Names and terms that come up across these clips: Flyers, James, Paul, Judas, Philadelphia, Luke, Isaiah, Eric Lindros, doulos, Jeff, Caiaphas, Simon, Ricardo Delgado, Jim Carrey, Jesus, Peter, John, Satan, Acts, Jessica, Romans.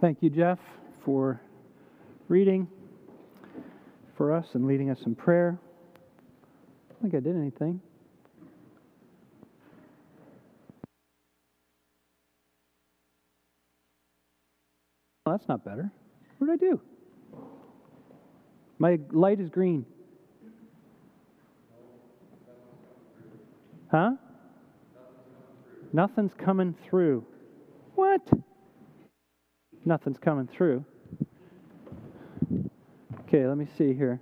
Thank you, Jeff, for reading for us and leading us in prayer. I don't think I did anything. Well, that's not better. What did I do? My light is green. Huh? Nothing's coming through. What? Nothing's coming through. Okay, let me see here.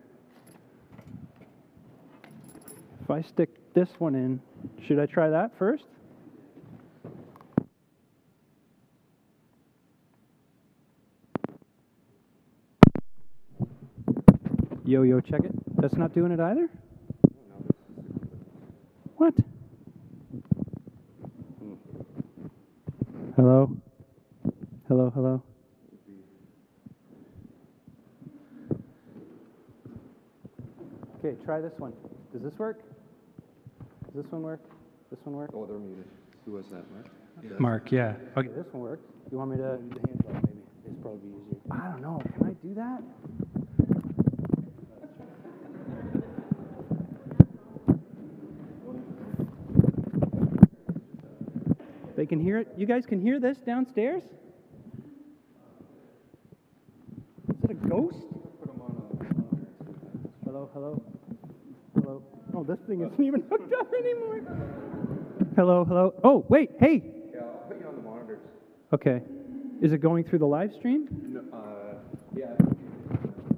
If I stick this one in, should I try that first? Yo, check it. That's not doing it either? What? Hello? Hello? Okay, try this one. Does this work? Does this one work? This one work? Oh, they're muted. Who was that, Mark? Yeah. Mark, yeah. Okay, this one works. You want me to... The hands up, maybe. It's probably easier. I don't know. Can I do that? They can hear it. You guys can hear this downstairs? Is it a ghost? Hello. Oh, this thing isn't even hooked up anymore. Hello. Oh, wait, hey. Yeah, I'll put you on the monitors. Okay. Is it going through the live stream? No, yeah.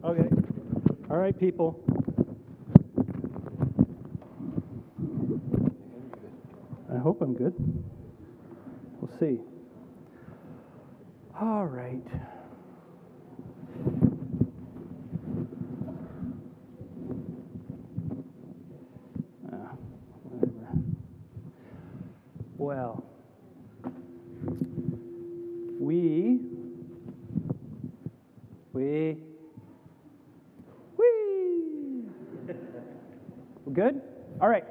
Okay. All right, people. I hope I'm good. We'll see. All right. Well, we good? All right.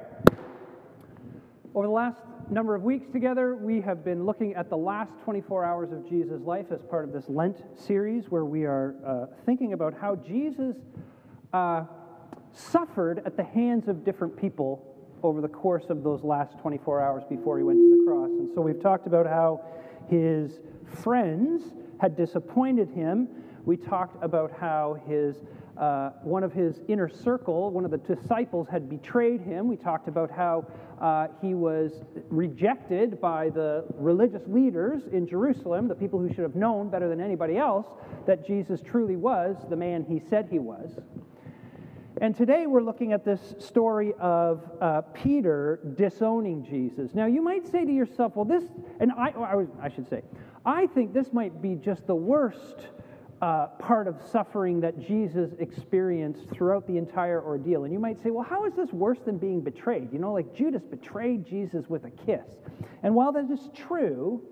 Over the last number of weeks together, we have been looking at the last 24 hours of Jesus' life as part of this Lent series where we are thinking about how Jesus suffered at the hands of different people over the course of those last 24 hours before he went to the cross. And so we've talked about how his friends had disappointed him. We talked about how his one of his inner circle, one of the disciples, had betrayed him. We talked about how he was rejected by the religious leaders in Jerusalem, the people who should have known better than anybody else that Jesus truly was the man he said he was. And today we're looking at this story of Peter disowning Jesus. Now you might say to yourself, well, this, and I should say, I think this might be just the worst part of suffering that Jesus experienced throughout the entire ordeal. And you might say, well, how is this worse than being betrayed? You know, like Judas betrayed Jesus with a kiss. And while that is true,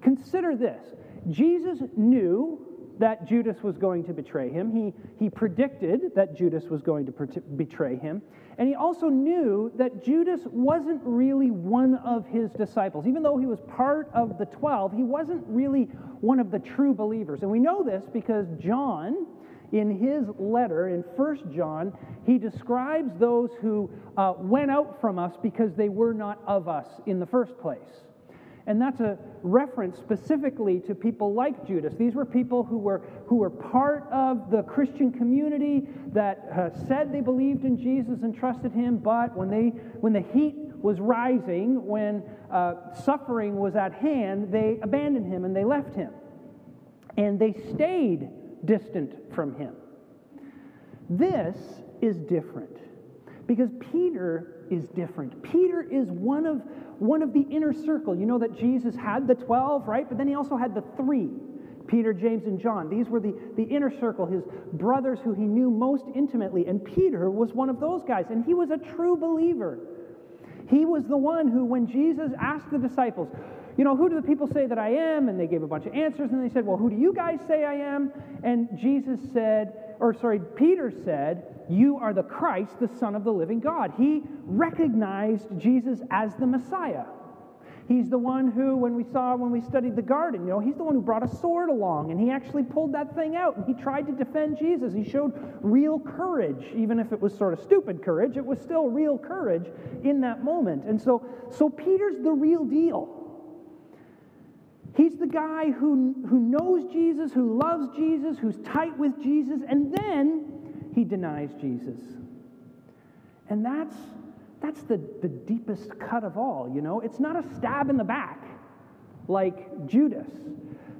consider this. Jesus knew that Judas was going to betray him. He predicted that Judas was going to betray him. And he also knew that Judas wasn't really one of his disciples. Even though he was part of the 12, he wasn't really one of the true believers. And we know this because John, in his letter, in 1 John, he describes those who went out from us because they were not of us in the first place. And that's a reference specifically to people like Judas. These were people who were part of the Christian community that said they believed in Jesus and trusted him, but when the heat was rising, when suffering was at hand, they abandoned him and they left him. And they stayed distant from him. This is different because Peter is different. Peter is one of the inner circle. You know that Jesus had the 12, right? But then he also had the 3, Peter, James, and John. These were the inner circle, his brothers who he knew most intimately. And Peter was one of those guys, and he was a true believer. He was the one who, when Jesus asked the disciples, you know, who do the people say that I am? And they gave a bunch of answers, and they said, well, who do you guys say I am? And Peter said, you are the Christ, the Son of the living God. He recognized Jesus as the Messiah. He's the one who, when we studied the garden, he's the one who brought a sword along, and he actually pulled that thing out, and he tried to defend Jesus. He showed real courage, even if it was sort of stupid courage. It was still real courage in that moment. And so Peter's the real deal. He's the guy who knows Jesus, who loves Jesus, who's tight with Jesus, and then he denies Jesus. And that's the deepest cut of all, It's not a stab in the back like Judas.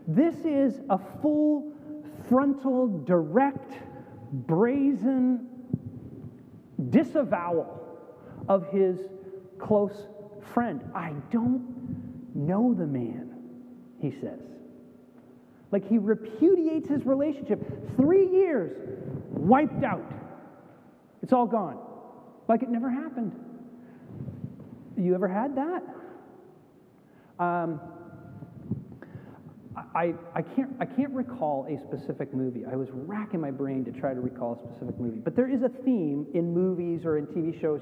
This is a full frontal, direct, brazen disavowal of his close friend. I don't know the man, he says. Like, he repudiates his relationship. 3 years wiped out. It's all gone. Like it never happened. You ever had that? I can't recall a specific movie. I was racking my brain to try to recall a specific movie. But there is a theme in movies or in TV shows,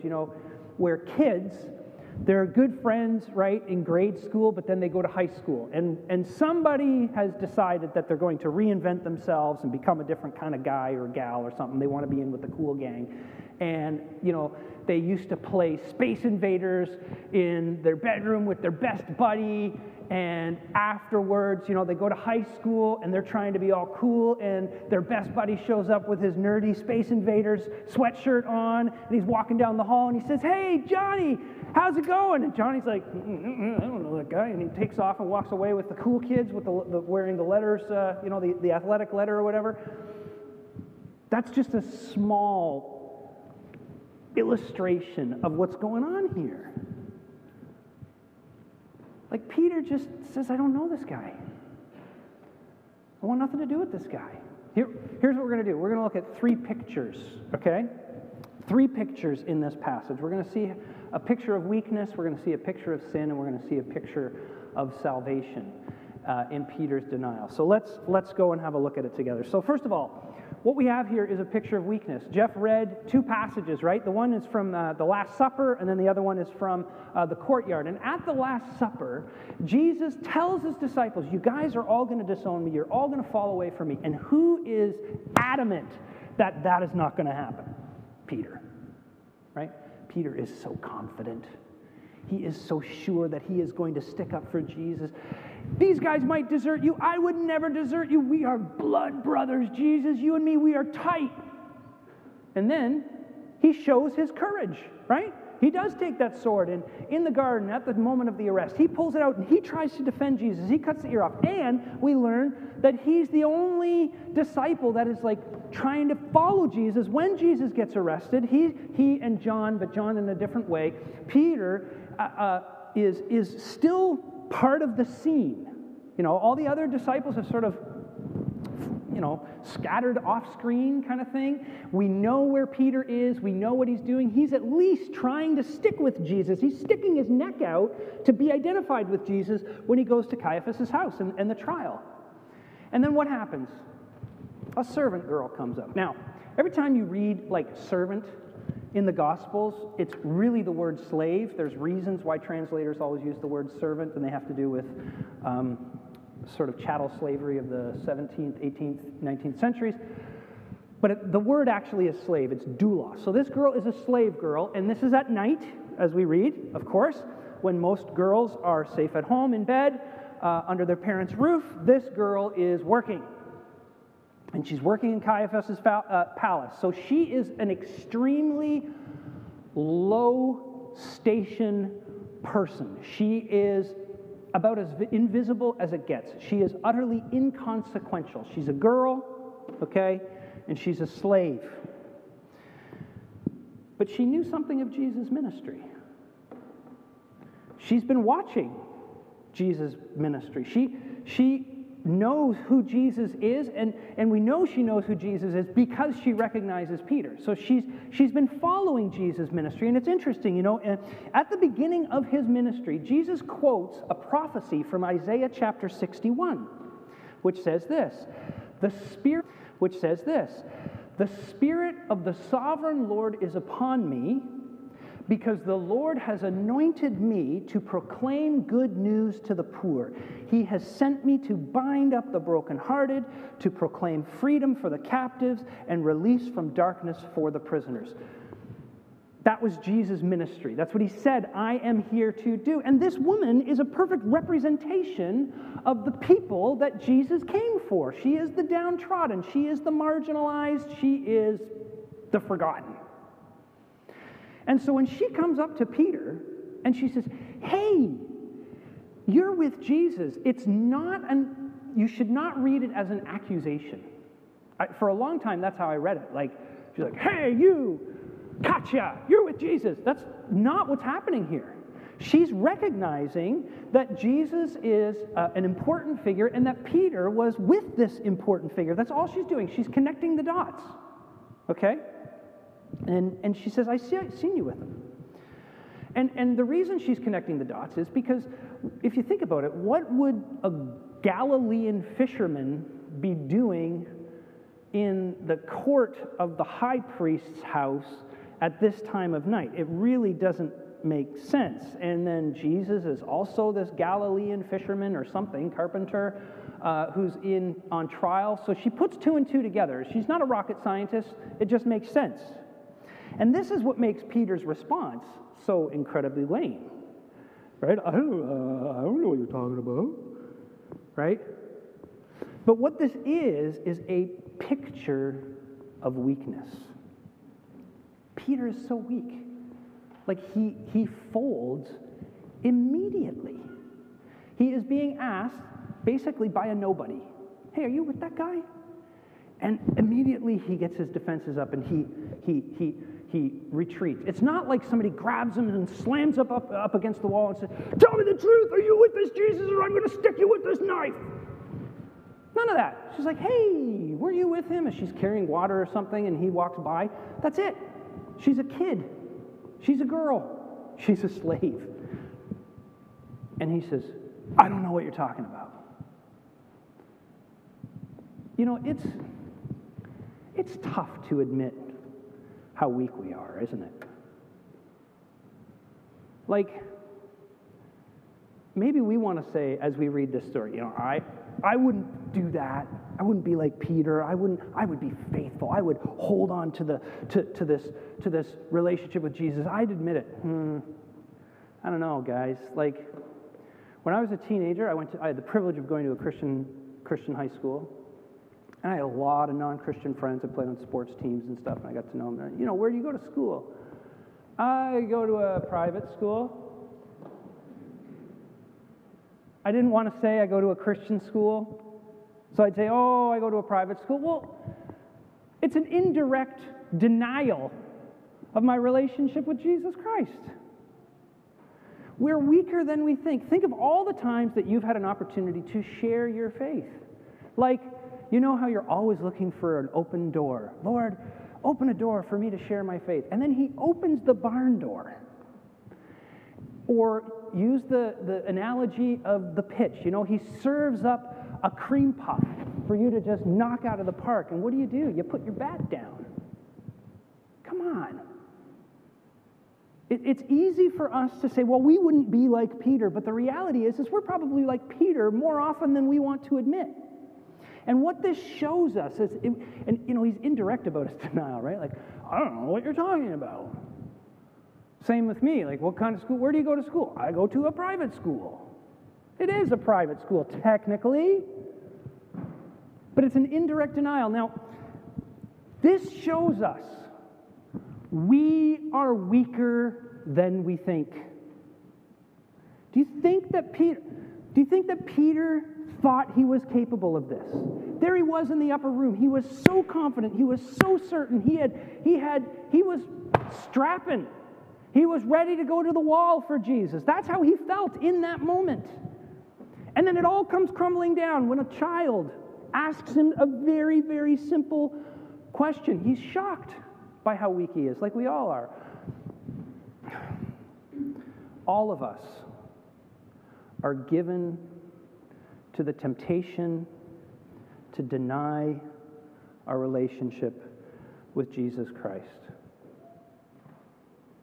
where kids, they're good friends, right, in grade school, but then they go to high school. And somebody has decided that they're going to reinvent themselves and become a different kind of guy or gal or something. They want to be in with the cool gang. And, they used to play Space Invaders in their bedroom with their best buddy. And afterwards, they go to high school and they're trying to be all cool. And their best buddy shows up with his nerdy Space Invaders sweatshirt on. And he's walking down the hall and he says, "Hey, Johnny, how's it going?" And Johnny's like, I don't know that guy. And he takes off and walks away with the cool kids with the wearing the letters, the athletic letter or whatever. That's just a small illustration of what's going on here. Like, Peter just says, I don't know this guy. I want nothing to do with this guy. Here's what we're going to do. We're going to look at 3 pictures, okay? 3 pictures in this passage. We're going to see a picture of weakness, we're going to see a picture of sin, and we're going to see a picture of salvation in Peter's denial. So let's go and have a look at it together. So first of all, what we have here is a picture of weakness. Jeff read 2 passages, right? The one is from the Last Supper, and then the other one is from the courtyard. And at the Last Supper, Jesus tells his disciples, you guys are all going to disown me. You're all going to fall away from me. And who is adamant that that is not going to happen? Peter, right? Peter is so confident. He is so sure that he is going to stick up for Jesus. These guys might desert you. I would never desert you. We are blood brothers, Jesus. You and me, we are tight. And then he shows his courage, right? He does take that sword, and in the garden, at the moment of the arrest, he pulls it out and he tries to defend Jesus. He cuts the ear off. And we learn that he's the only disciple that is trying to follow Jesus. When Jesus gets arrested, he and John, but John in a different way, Peter is still part of the scene. All the other disciples have sort of scattered off screen kind of thing. We know where Peter is. We know what he's doing. He's at least trying to stick with Jesus. He's sticking his neck out to be identified with Jesus when he goes to Caiaphas' house and the trial. And then what happens? A servant girl comes up. Now, every time you read servant in the Gospels, it's really the word slave. There's reasons why translators always use the word servant, and they have to do with sort of chattel slavery of the 17th, 18th, 19th centuries. But the word actually is slave. It's doulos. So this girl is a slave girl, and this is at night, as we read, of course, when most girls are safe at home in bed under their parents' roof. This girl is working, and she's working in Caiaphas' palace. So she is an extremely low station person. She is about as invisible as it gets. She is utterly inconsequential. She's a girl, okay, and she's a slave. But she knew something of Jesus' ministry. She's been watching Jesus' ministry. She knows who Jesus is, and we know she knows who Jesus is because she recognizes Peter. So she's been following Jesus' ministry, and it's interesting, at the beginning of his ministry, Jesus quotes a prophecy from Isaiah chapter 61, which says this, the Spirit of the Sovereign Lord is upon me, because the Lord has anointed me to proclaim good news to the poor. He has sent me to bind up the brokenhearted, to proclaim freedom for the captives, and release from darkness for the prisoners." That was Jesus' ministry. That's what he said, "I am here to do." And this woman is a perfect representation of the people that Jesus came for. She is the downtrodden. She is the marginalized. She is the forgotten. And so when she comes up to Peter and she says, "Hey, you're with Jesus," it's not you should not read it as an accusation. For a long time, that's how I read it. Like, she's like, "Hey, you, gotcha, you're with Jesus." That's not what's happening here. She's recognizing that Jesus is an important figure and that Peter was with this important figure. That's all she's doing. She's connecting the dots, okay? And she says, I've seen you with him. And the reason she's connecting the dots is because if you think about it, what would a Galilean fisherman be doing in the court of the high priest's house at this time of night? It really doesn't make sense. And then Jesus is also this Galilean fisherman or something, carpenter, who's on trial. So she puts two and two together. She's not a rocket scientist. It just makes sense. And this is what makes Peter's response so incredibly lame, right? I don't know what you're talking about, right? But what this is a picture of weakness. Peter is so weak. Like, he folds immediately. He is being asked basically by a nobody, "Hey, are you with that guy?" And immediately he gets his defenses up and he retreats. It's not like somebody grabs him and slams him up against the wall and says, "Tell me the truth, are you with this Jesus or I'm going to stick you with this knife?" None of that. She's like, "Hey, were you with him?" And she's carrying water or something and he walks by. That's it. She's a kid. She's a girl. She's a slave. And he says, "I don't know what you're talking about." You know, it's tough to admit how weak we are, isn't it? Like, maybe we want to say as we read this story, you know, I wouldn't do that. I wouldn't be like Peter. I would be faithful. I would hold on to this relationship with Jesus. I'd admit it. I don't know, guys. Like, when I was a teenager, I had the privilege of going to a Christian high school. And I had a lot of non-Christian friends that played on sports teams and stuff, and I got to know them. You know, where do you go to school? I go to a private school. I didn't want to say I go to a Christian school, so I'd say, "Oh, I go to a private school." Well, it's an indirect denial of my relationship with Jesus Christ. We're weaker than we think. Think of all the times that you've had an opportunity to share your faith. Like, you know how you're always looking for an open door. "Lord, open a door for me to share my faith." And then he opens the barn door. Or use the analogy of the pitch. You know, he serves up a cream puff for you to just knock out of the park. And what do? You put your bat down. Come on. It's easy for us to say, well, we wouldn't be like Peter. But the reality is we're probably like Peter more often than we want to admit. And what this shows us is, and you know, he's indirect about his denial, right? Like, "I don't know what you're talking about." Same with me. Like, what kind of school? Where do you go to school? I go to a private school. It is a private school, technically. But it's an indirect denial. Now, this shows us we are weaker than we think. Do you think that Peter thought he was capable of this? There he was in the upper room. He was so confident. He was so certain. He was strapping. He was ready to go to the wall for Jesus. That's how he felt in that moment. And then it all comes crumbling down when a child asks him a very, very simple question. He's shocked by how weak he is, like we all are. All of us are given to the temptation to deny our relationship with Jesus Christ.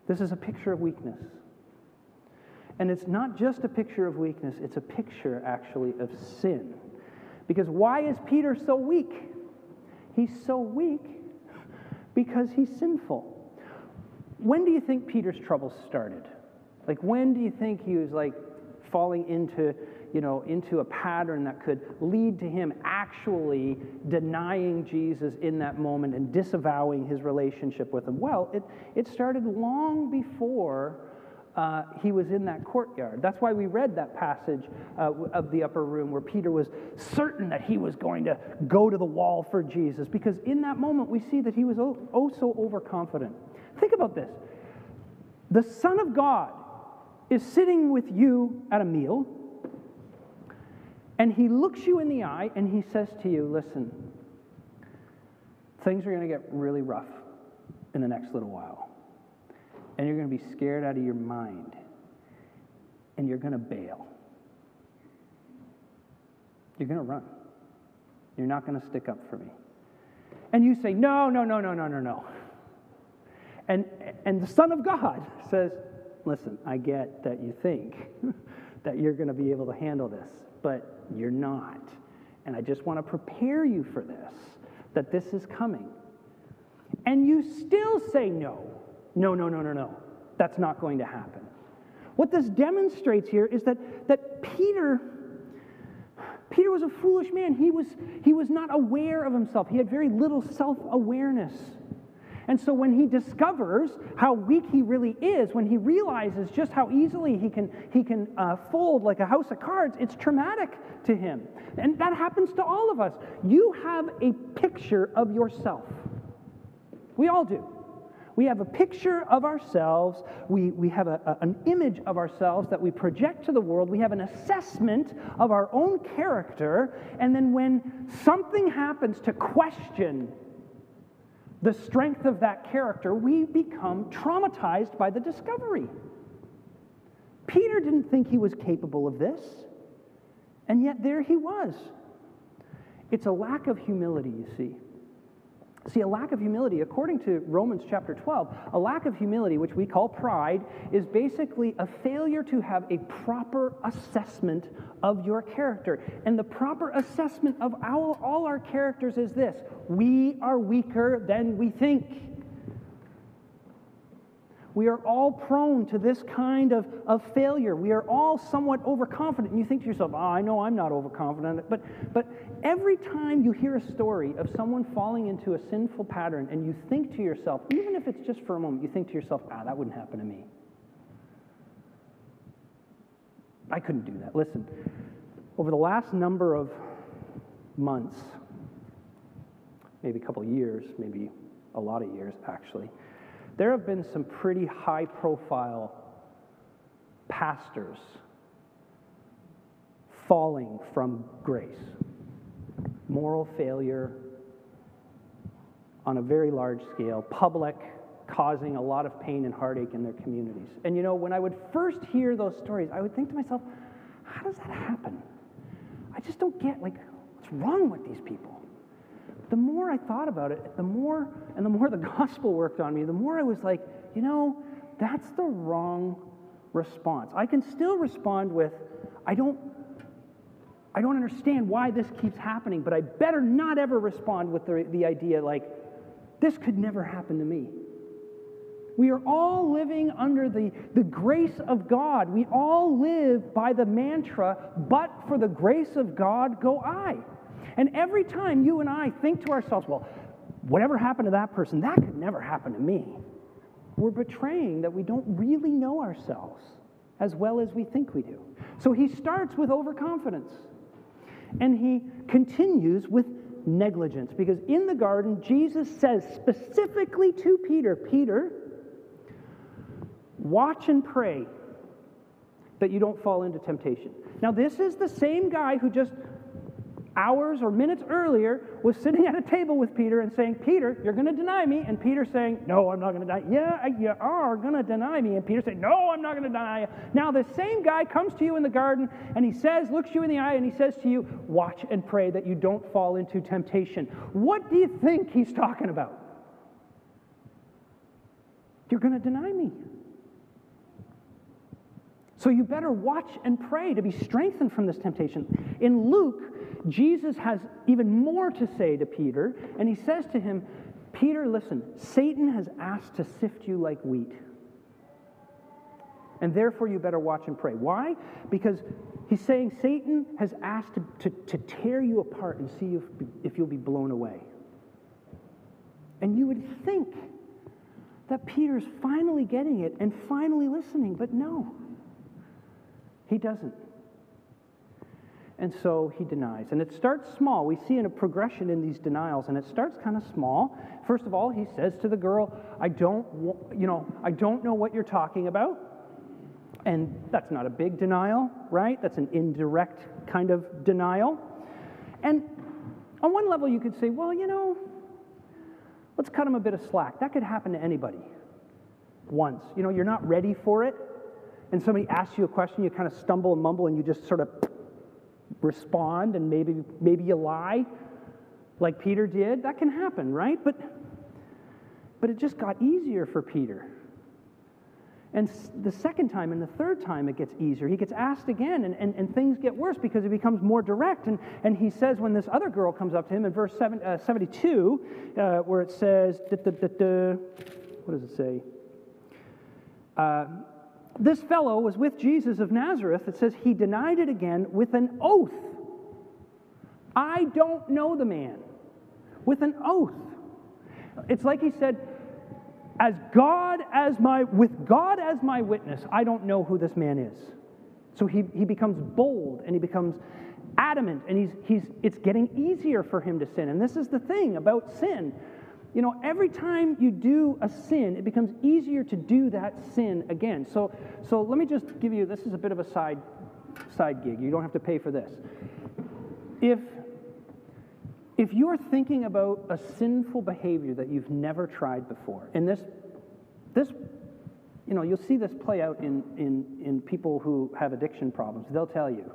This is a picture of weakness. And it's not just a picture of weakness, it's a picture, actually, of sin. Because why is Peter so weak? He's so weak because he's sinful. When do you think Peter's trouble started? Like, when do you think he was, like, falling into, you know, into a pattern that could lead to him actually denying Jesus in that moment and disavowing his relationship with him? Well, it started long before he was in that courtyard. That's why we read that passage of the upper room where Peter was certain that he was going to go to the wall for Jesus, because in that moment we see that he was oh so overconfident. Think about this. The Son of God is sitting with you at a meal, and he looks you in the eye and he says to you, listen, things are going to get really rough in the next little while, and you're going to be scared out of your mind, and you're going to bail. You're going to run. You're not going to stick up for me. And you say, no, no, no, no, no, no, no. And the Son of God says, listen, I get that you think that you're going to be able to handle this, but you're not. And I just want to prepare you for this, that this is coming. And you still say no. No, no, no, no, no. That's not going to happen. What this demonstrates here is that Peter was a foolish man. He was not aware of himself. He had very little self-awareness. And so when he discovers how weak he really is, when he realizes just how easily he can fold like a house of cards, it's traumatic to him. And that happens to all of us. You have a picture of yourself. We all do. We have a picture of ourselves. We have an image of ourselves that we project to the world. We have an assessment of our own character. And then when something happens to question the strength of that character, we become traumatized by the discovery. Peter didn't think he was capable of this, and yet there he was. It's a lack of humility, you see. See, a lack of humility, according to Romans chapter 12, a lack of humility, which we call pride, is basically a failure to have a proper assessment of your character. And the proper assessment of all our characters is this: we are weaker than we think. We are all prone to this kind of failure. We are all somewhat overconfident. And you think to yourself, oh, I know I'm not overconfident. But every time you hear a story of someone falling into a sinful pattern and you think to yourself, even if it's just for a moment, you think to yourself, that wouldn't happen to me. I couldn't do that. Listen, over the last number of months, maybe a couple years, maybe a lot of years actually, there have been some pretty high-profile pastors falling from grace, moral failure on a very large scale, public, causing a lot of pain and heartache in their communities. And you know, when I would first hear those stories, I would think to myself, how does that happen? I just don't get, like, what's wrong with these people? The more I thought about it, the more the gospel worked on me, the more I was like, you know, that's the wrong response. I can still respond with, I don't understand why this keeps happening, but I better not ever respond with the idea like, this could never happen to me. We are all living under the grace of God. We all live by the mantra, but for the grace of God go I. And every time you and I think to ourselves, well, whatever happened to that person, that could never happen to me, we're betraying that we don't really know ourselves as well as we think we do. So he starts with overconfidence, and he continues with negligence, because in the garden, Jesus says specifically to Peter, Peter, watch and pray that you don't fall into temptation. Now, this is the same guy who just hours or minutes earlier was sitting at a table with Peter and saying, Peter, you're going to deny me. And Peter saying, no, I'm not going to deny you. Yeah, you are going to deny me. And Peter saying, no, I'm not going to deny you. Now the same guy comes to you in the garden and he says, looks you in the eye and he says to you, watch and pray that you don't fall into temptation. What do you think he's talking about? You're going to deny me. So you better watch and pray to be strengthened from this temptation. In Luke, Jesus has even more to say to Peter, and he says to him, Peter, listen, Satan has asked to sift you like wheat. And therefore you better watch and pray. Why? Because he's saying Satan has asked to tear you apart and see if you'll be blown away. And you would think that Peter's finally getting it and finally listening, but no. He doesn't. And so he denies. And it starts small. We see in a progression in these denials, and it starts kind of small. First of all, he says to the girl, I don't know what you're talking about. And that's not a big denial, right? That's an indirect kind of denial. And on one level, you could say, well, let's cut him a bit of slack. That could happen to anybody once. You're not ready for it. And somebody asks you a question, you kind of stumble and mumble, and you just sort of respond, and maybe you lie, like Peter did. That can happen, right? But it just got easier for Peter. And the second time and the third time, it gets easier. He gets asked again, and things get worse because it becomes more direct. And he says when this other girl comes up to him in verse 72, where it says, what does it say? This fellow was with Jesus of Nazareth. It says he denied it again with an oath. I don't know the man. With an oath. It's like he said, with God as my witness, I don't know who this man is. So he becomes bold, and he becomes adamant, and it's getting easier for him to sin. And this is the thing about sin. Every time you do a sin, it becomes easier to do that sin again. So let me just give you, this is a bit of a side gig. You don't have to pay for this. If you're thinking about a sinful behavior that you've never tried before, and this you'll see this play out in people who have addiction problems. They'll tell you,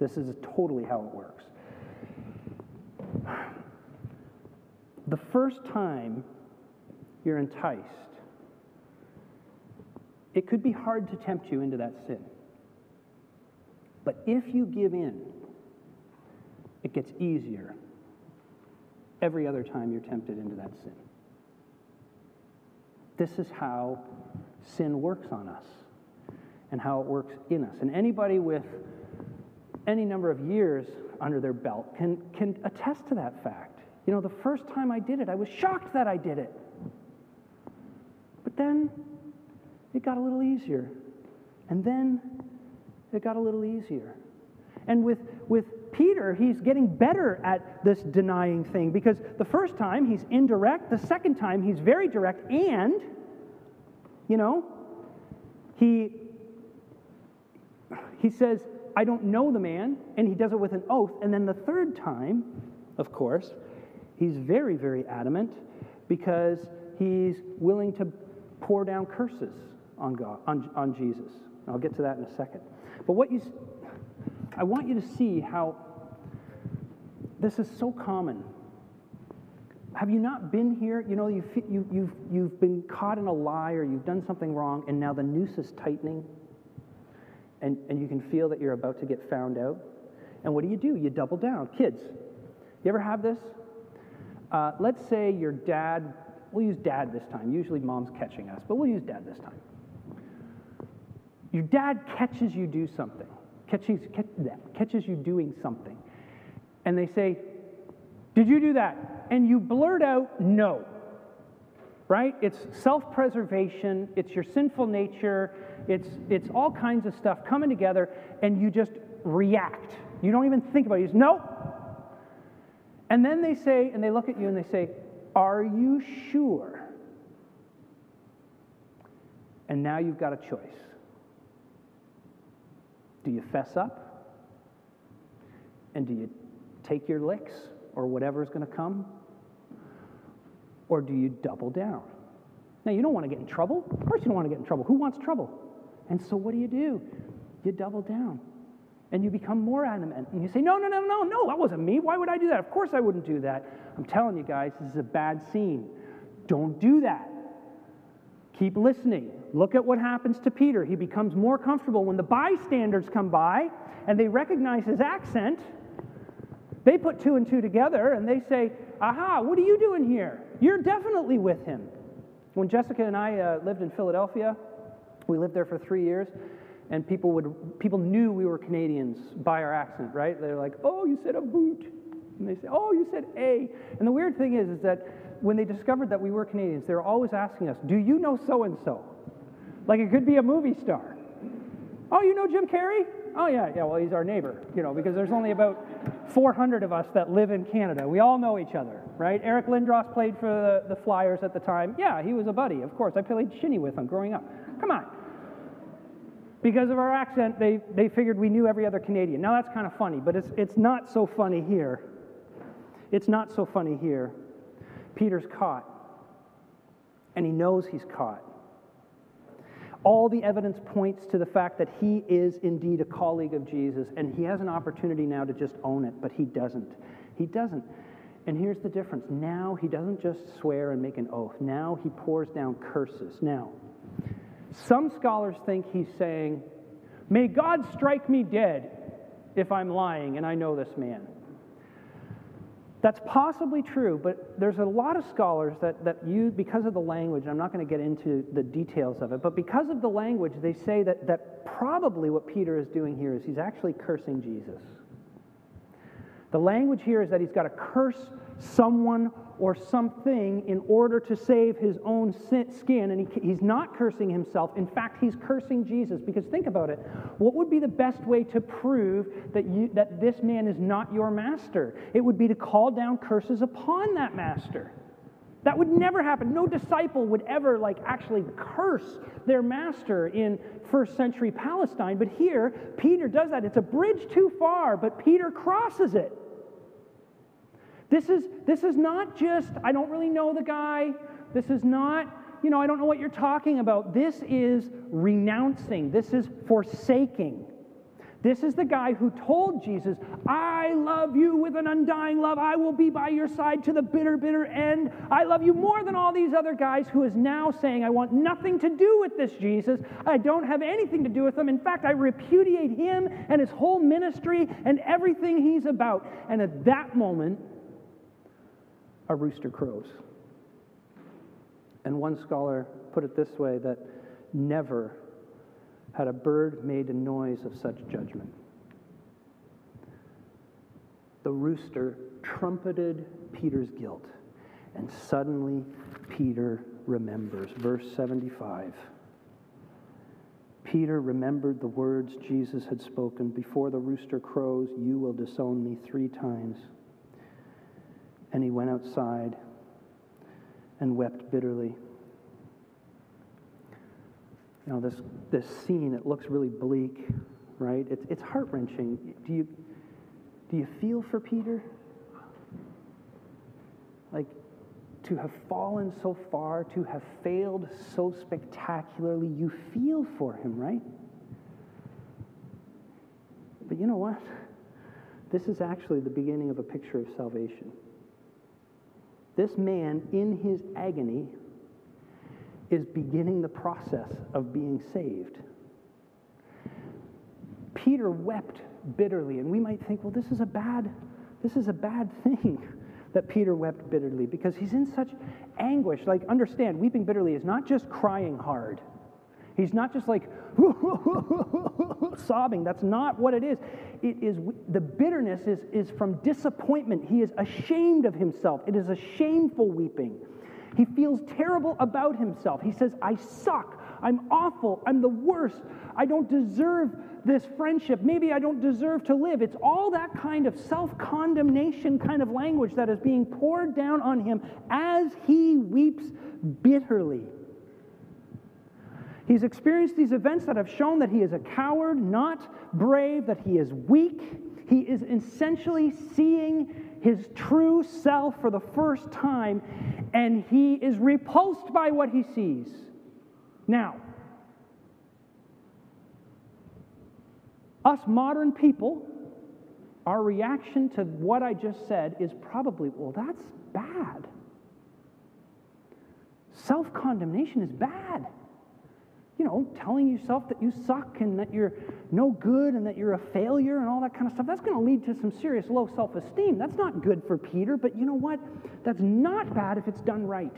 this is totally how it works. The first time you're enticed, it could be hard to tempt you into that sin. But if you give in, it gets easier every other time you're tempted into that sin. This is how sin works on us and how it works in us. And anybody with any number of years under their belt can attest to that fact. The first time I did it, I was shocked that I did it. But then it got a little easier. And then it got a little easier. And with Peter, he's getting better at this denying thing, because the first time he's indirect, the second time he's very direct, and, he says, I don't know the man, and he does it with an oath. And then the third time, of course, he's very, very adamant, because he's willing to pour down curses on God, on Jesus. I'll get to that in a second. But I want you to see how this is so common. Have you not been here? You've been caught in a lie, or you've done something wrong, and now the noose is tightening, and you can feel that you're about to get found out. And what do? You double down. Kids, you ever have this? Let's say your dad, we'll use dad this time. Usually mom's catching us, but we'll use dad this time. Your dad catches you do something, catches you doing something. And they say, did you do that? And you blurt out, no. Right? It's self-preservation, it's your sinful nature, it's all kinds of stuff coming together, and you just react. You don't even think about it. You just, no. And then they say, and they look at you and they say, are you sure? And now you've got a choice. Do you fess up? And do you take your licks, or whatever's going to come? Or do you double down? Now, you don't want to get in trouble. Of course you don't want to get in trouble. Who wants trouble? And so what do? You double down. And you become more adamant, and you say, no, that wasn't me. Why would I do that? Of course I wouldn't do that. I'm telling you guys, this is a bad scene. Don't do that. Keep listening. Look at what happens to Peter. He becomes more comfortable. When the bystanders come by and they recognize his accent, they put two and two together and they say, aha, what are you doing here? You're definitely with him. When Jessica and I lived in Philadelphia, we lived there for 3 years, and people knew we were Canadians by our accent, right? They're like, oh, you said a boot. And they say, oh, you said A. And the weird thing is that when they discovered that we were Canadians, they were always asking us, do you know so-and-so? Like it could be a movie star. Oh, you know Jim Carrey? Oh, yeah, well, he's our neighbor, you know, because there's only about 400 of us that live in Canada. We all know each other, right? Eric Lindros played for the Flyers at the time. Yeah, he was a buddy, of course. I played shinny with him growing up. Come on. Because of our accent, they figured we knew every other Canadian. Now, that's kind of funny, but it's not so funny here. It's not so funny here. Peter's caught, and he knows he's caught. All the evidence points to the fact that he is indeed a colleague of Jesus, and he has an opportunity now to just own it, but he doesn't. He doesn't. And here's the difference. Now he doesn't just swear and make an oath. Now he pours down curses. Now, some scholars think he's saying, may God strike me dead if I'm lying and I know this man. That's possibly true, but there's a lot of scholars that use, because of the language, I'm not going to get into the details of it, but because of the language, they say that probably what Peter is doing here is he's actually cursing Jesus. The language here is that he's got to curse someone or something in order to save his own skin, and he's not cursing himself. In fact, he's cursing Jesus, because think about it. What would be the best way to prove that this man is not your master? It would be to call down curses upon that master. That would never happen. No disciple would ever actually curse their master in first century Palestine, but here Peter does that. It's a bridge too far, but Peter crosses it. This is not just, I don't really know the guy. This is not, I don't know what you're talking about. This is renouncing. This is forsaking. This is the guy who told Jesus, I love you with an undying love. I will be by your side to the bitter, bitter end. I love you more than all these other guys, who is now saying, I want nothing to do with this Jesus. I don't have anything to do with him. In fact, I repudiate him and his whole ministry and everything he's about. And at that moment, a rooster crows. And one scholar put it this way, that never had a bird made a noise of such judgment. The rooster trumpeted Peter's guilt, and suddenly Peter remembers. Verse 75. Peter remembered the words Jesus had spoken, before the rooster crows, you will disown me 3 times. And he went outside and wept bitterly. Now this scene, it looks really bleak, right? It's heart-wrenching. Do you feel for Peter? Like, to have fallen so far, to have failed so spectacularly, you feel for him, right? But you know what? This is actually the beginning of a picture of salvation. This man, in his agony, is beginning the process of being saved. Peter wept bitterly, and we might think, well, this is a bad thing that Peter wept bitterly, because he's in such anguish. Like, understand, weeping bitterly is not just crying hard. He's not just like sobbing. That's not what it is. It is, the bitterness is from disappointment. He is ashamed of himself. It is a shameful weeping. He feels terrible about himself. He says, I suck. I'm awful. I'm the worst. I don't deserve this friendship. Maybe I don't deserve to live. It's all that kind of self-condemnation kind of language that is being poured down on him as he weeps bitterly. He's experienced these events that have shown that he is a coward, not brave, that he is weak. He is essentially seeing his true self for the first time, and he is repulsed by what he sees. Now, us modern people, our reaction to what I just said is probably, well, that's bad. Self-condemnation is bad. you know, telling yourself that you suck and that you're no good and that you're a failure and all that kind of stuff, that's going to lead to some serious low self-esteem. That's not good for Peter, but you know what? That's not bad if it's done right.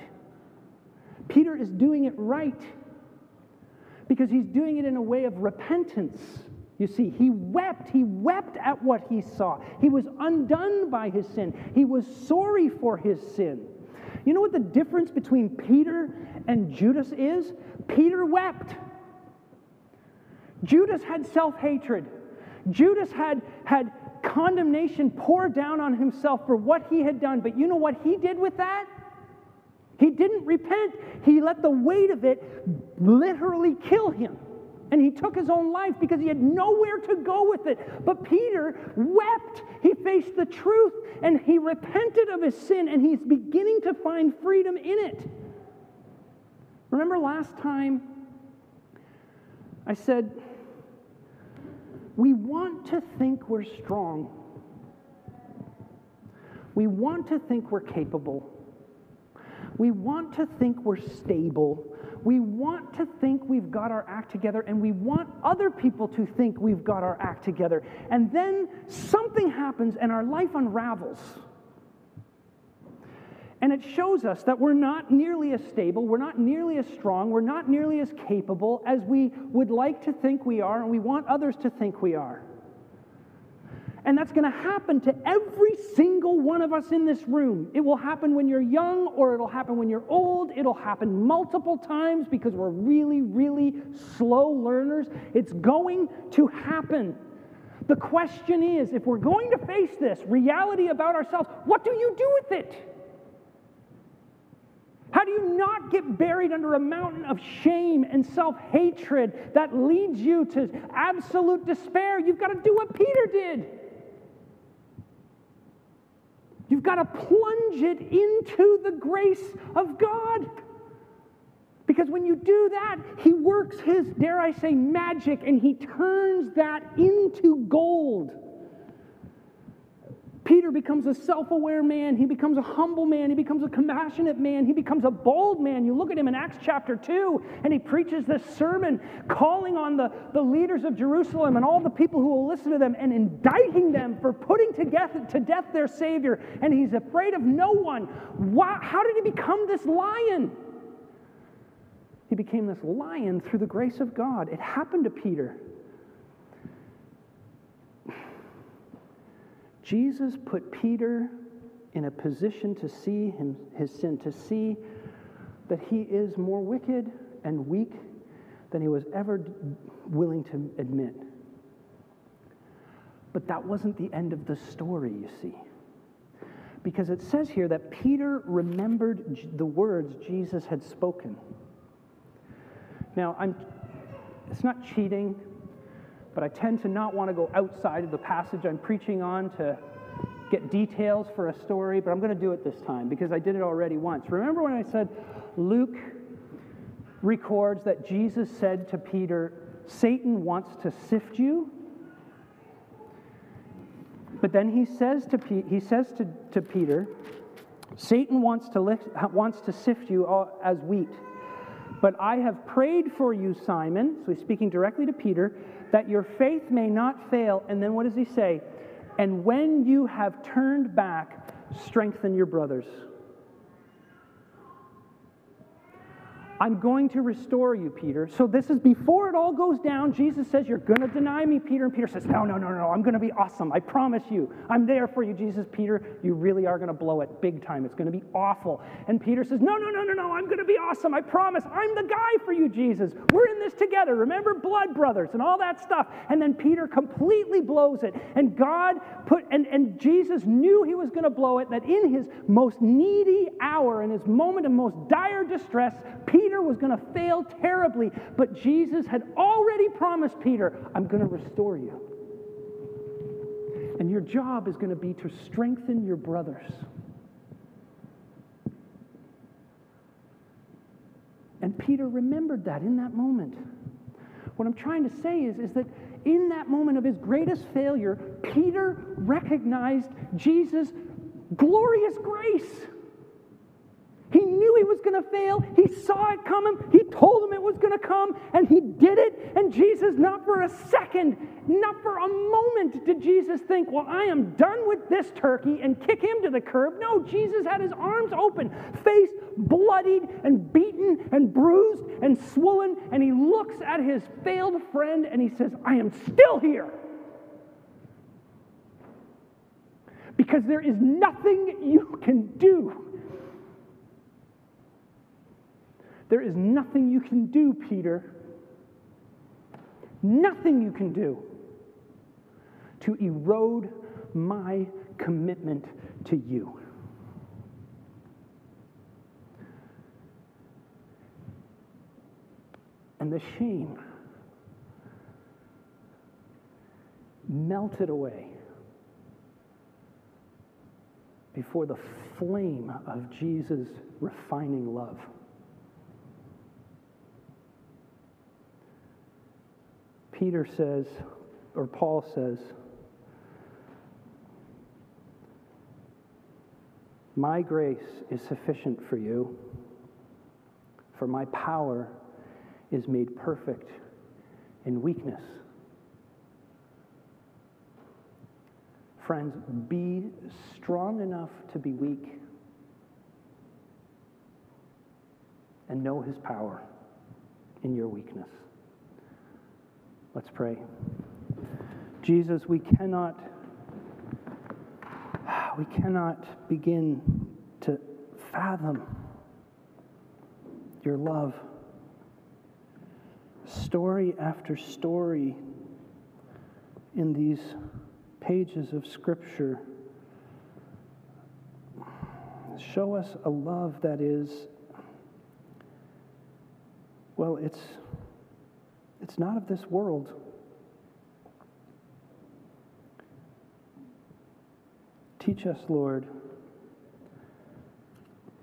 Peter is doing it right because he's doing it in a way of repentance. You see, he wept at what he saw. He was undone by his sin. He was sorry for his sin. You know what the difference between Peter and Judas is? Peter wept. Judas had self-hatred. Judas had condemnation pour down on himself for what he had done. But you know what he did with that? He didn't repent. He let the weight of it literally kill him. And he took his own life because he had nowhere to go with it. But Peter wept. He faced the truth, and he repented of his sin, and he's beginning to find freedom in it. Remember last time I said, we want to think we're strong. We want to think we're capable. We want to think we're stable. We want to think we've got our act together, and we want other people to think we've got our act together. And then something happens, and our life unravels. And it shows us that we're not nearly as stable, we're not nearly as strong, we're not nearly as capable as we would like to think we are, and we want others to think we are. And that's going to happen to every single one of us in this room. It will happen when you're young, or it'll happen when you're old. It'll happen multiple times because we're really, really slow learners. It's going to happen. The question is, if we're going to face this reality about ourselves, what do you do with it? How do you not get buried under a mountain of shame and self-hatred that leads you to absolute despair? You've got to do what Peter did. You've got to plunge it into the grace of God. Because when you do that, he works his, dare I say, magic, and he turns that into gold. Peter becomes a self-aware man. He becomes a humble man. He becomes a compassionate man. He becomes a bold man. You look at him in Acts chapter 2, and he preaches this sermon calling on the leaders of Jerusalem and all the people who will listen to them and indicting them for putting to death their Savior. And he's afraid of no one. Why, how did he become this lion? He became this lion through the grace of God. It happened to Peter. Jesus put Peter in a position to see his sin, to see that he is more wicked and weak than he was ever willing to admit. But that wasn't the end of the story, you see. Because it says here that Peter remembered the words Jesus had spoken. Now, it's not cheating, but I tend to not want to go outside of the passage I'm preaching on to get details for a story, but I'm going to do it this time because I did it already once. Remember when I said Luke records that Jesus said to Peter, Satan wants to sift you? But then he says to Peter, Satan wants to sift you all as wheat. But I have prayed for you, Simon, so he's speaking directly to Peter, that your faith may not fail. And then what does he say? And when you have turned back, strengthen your brothers. I'm going to restore you, Peter. So this is before it all goes down. Jesus says, you're going to deny me, Peter. And Peter says, no, I'm going to be awesome. I promise you. I'm there for you, Jesus. Peter, you really are going to blow it big time. It's going to be awful. And Peter says, no, I'm going to be awesome. I promise. I'm the guy for you, Jesus. We're in this together. Remember, blood brothers and all that stuff. And then Peter completely blows it. And God put, and Jesus knew he was going to blow it, that in his most needy hour, in his moment of most dire distress, Peter was going to fail terribly, but Jesus had already promised Peter, I'm going to restore you. And your job is going to be to strengthen your brothers. And Peter remembered that in that moment. What I'm trying to say is that in that moment of his greatest failure, Peter recognized Jesus' glorious grace. He knew he was going to fail. He saw it coming. He told him it was going to come, and he did it. And Jesus, not for a second, not for a moment did Jesus think, well, I am done with this turkey, and kick him to the curb. No, Jesus had his arms open, face bloodied and beaten and bruised and swollen, and he looks at his failed friend and he says, I am still here. Because there is nothing you can do. There is nothing you can do, Peter. Nothing you can do to erode my commitment to you. And the shame melted away before the flame of Jesus' refining love. Peter says, or Paul says, my grace is sufficient for you, for my power is made perfect in weakness. Friends, be strong enough to be weak and know his power in your weakness. Let's pray. Jesus, we cannot begin to fathom your love. Story after story in these pages of Scripture show us a love that is, well, it's not of this world. Teach us, Lord,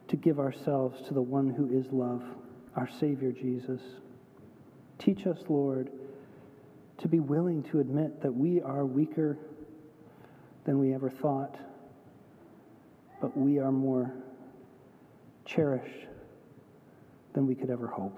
to give ourselves to the one who is love, our Savior Jesus. Teach us, Lord, to be willing to admit that we are weaker than we ever thought, but we are more cherished than we could ever hope.